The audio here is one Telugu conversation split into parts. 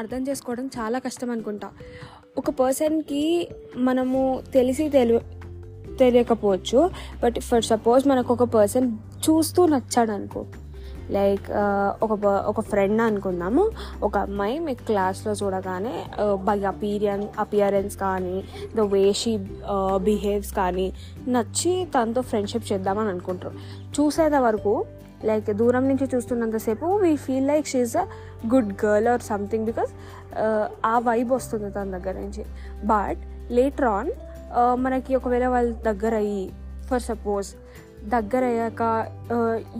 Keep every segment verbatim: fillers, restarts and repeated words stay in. అర్థం చేసుకోవడం చాలా కష్టం అనుకుంటా. ఒక పర్సన్కి మనము తెలిసి తెలి తెలియకపోవచ్చు. బట్ ఫర్ సపోజ్ మనకు ఒక పర్సన్ చూస్తూ నచ్చాడు అనుకో, లైక్ ఒక ఒక ఫ్రెండ్ అనుకుందాము. ఒక అమ్మాయి మీకు క్లాస్లో చూడగానే బై అపీరియన్ అపియరెన్స్ కానీ, ద వే షీ బిహేవ్స్ కానీ నచ్చి తనతో ఫ్రెండ్షిప్ చేద్దామని అనుకుంటారు. చూసేంత వరకు లైక్ దూరం నుంచి చూస్తున్నంతసేపు we feel like she is a good girl or something, because ఆ వైబ్ వస్తుంది తన దగ్గర నుంచి. బట్ లేటర్ ఆన్ మనకి ఒకవేళ వాళ్ళ దగ్గర అయ్యి ఫర్ సపోజ్ దగ్గర అయ్యాక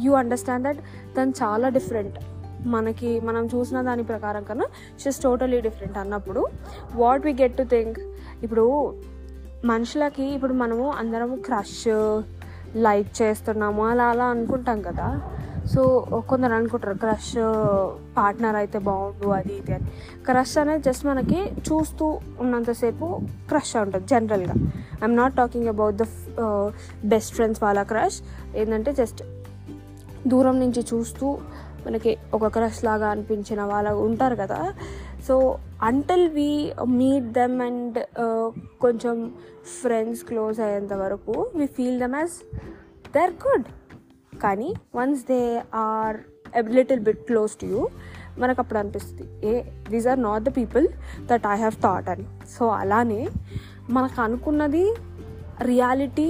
యూ అండర్స్టాండ్ దట్ తను చాలా డిఫరెంట్, మనకి మనం చూసిన దాని ప్రకారం కన్నా షీస్ టోటలీ డిఫరెంట్ అన్నప్పుడు what we get to think. ఇప్పుడు మనుషులకి ఇప్పుడు మనము అందరము క్రష్ లైక్ చేస్తున్నాము అలా అలా అనుకుంటాం కదా. సో కొందరు అనుకుంటారు క్రష్ పార్ట్నర్ అయితే బాగుండు అది ఇది అని. క్రష్ అనేది జస్ట్ మనకి చూస్తూ ఉన్నంతసేపు క్రష్ ఉంటుంది జనరల్గా. I'm not talking about the best friends వాళ్ళ క్రష్. ఏంటంటే జస్ట్ దూరం నుంచి చూస్తూ మనకి ఒక క్రష్ లాగా అనిపించిన వాళ్ళు ఉంటారు కదా. So until we meet them and కొంచెం ఫ్రెండ్స్ క్లోజ్ అయ్యేంత వరకు we feel them as they are good. కానీ once they are a little bit close to you మనకు అప్పుడు అనిపిస్తుంది ఏ these are not the people that I have thought అని. సో అలానే మనకు అనుకున్నది రియాలిటీ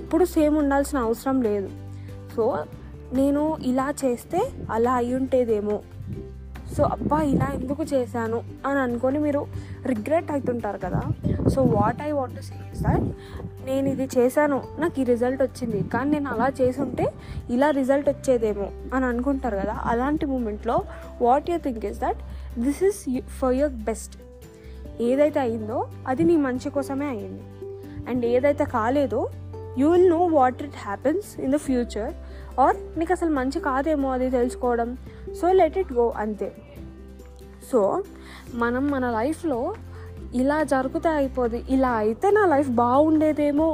ఎప్పుడు సేమ్ ఉండాల్సిన అవసరం లేదు. సో నేను ఇలా చేస్తే అలా అయి ఉంటేదేమో, సో అబ్బా ఇలా ఎందుకు చేశాను అని అనుకొని మీరు రిగ్రెట్ అవుతుంటారు కదా. So what I want to say is that నేను ఇది చేశాను, నాకు ఈ రిజల్ట్ వచ్చింది, కానీ నేను అలా చేసుంటే ఇలా రిజల్ట్ వచ్చేదేమో అని అనుకుంటారు కదా. అలాంటి మూమెంట్లో what you think is that this is for your best. ఏదైతే అయిందో అది నీ మంచి కోసమే అయింది, అండ్ ఏదైతే కాలేదో you will know what it happens in the future, or నీకు అసలు మంచి కాదేమో అది తెలుసుకోవడం. సో లెట్ ఇట్ గో అంతే. సో మనం మన లైఫ్లో ఇలా జరిగితే అయిపోదు, ఇలా అయితే నా లైఫ్ బాగుండేదేమో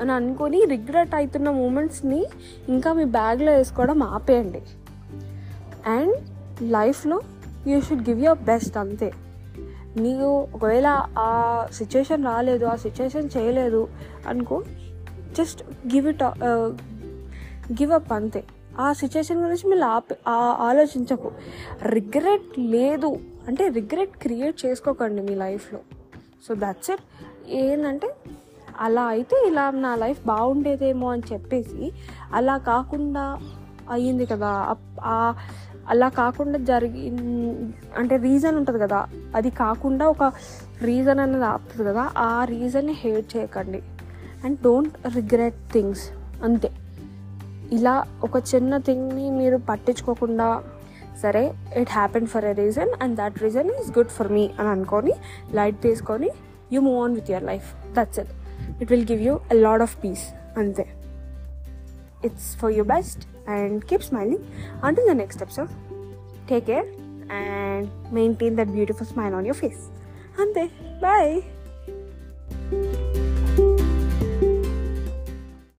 అని అనుకొని రిగ్రెట్ అవుతున్న మూమెంట్స్ని ఇంకా మీ బ్యాగ్లో వేసుకోవడం ఆపేయండి. అండ్ లైఫ్లో you should give your best అంతే. నీకు ఒకవేళ ఆ సిచ్యుయేషన్ రాలేదు, ఆ సిచ్యుయేషన్ చేయలేదు అనుకో, just give it give up అంతే. ఆ సిచ్యుయేషన్ గురించి మీరు ఆలోచించకు. రిగ్రెట్ లేదు అంటే రిగ్రెట్ క్రియేట్ చేసుకోకండి మీ లైఫ్లో. So that's it. ఏంటంటే అలా అయితే ఇలా నా లైఫ్ బాగుండేదేమో అని చెప్పేసి అలా కాకుండా అయ్యింది కదా, అలా కాకుండా జరిగి అంటే రీజన్ ఉంటుంది కదా, అది కాకుండా ఒక రీజన్ అనేది ఆపుతుంది కదా, ఆ రీజన్ని హేట్ చేయకండి. అండ్ డోంట్ రిగ్రెట్ థింగ్స్ అంతే. ఇలా ఒక చిన్న థింగ్ని మీరు పట్టించుకోకుండా సరే it happen for a reason and that reason is good for me అని అనుకొని లైట్ తీసుకొని you move on with your life. That's it. It will give you a lot of peace అంతే. It's for your best and keep smiling until the next episode. Take care and maintain that beautiful smile on your face అంతే. బాయ్.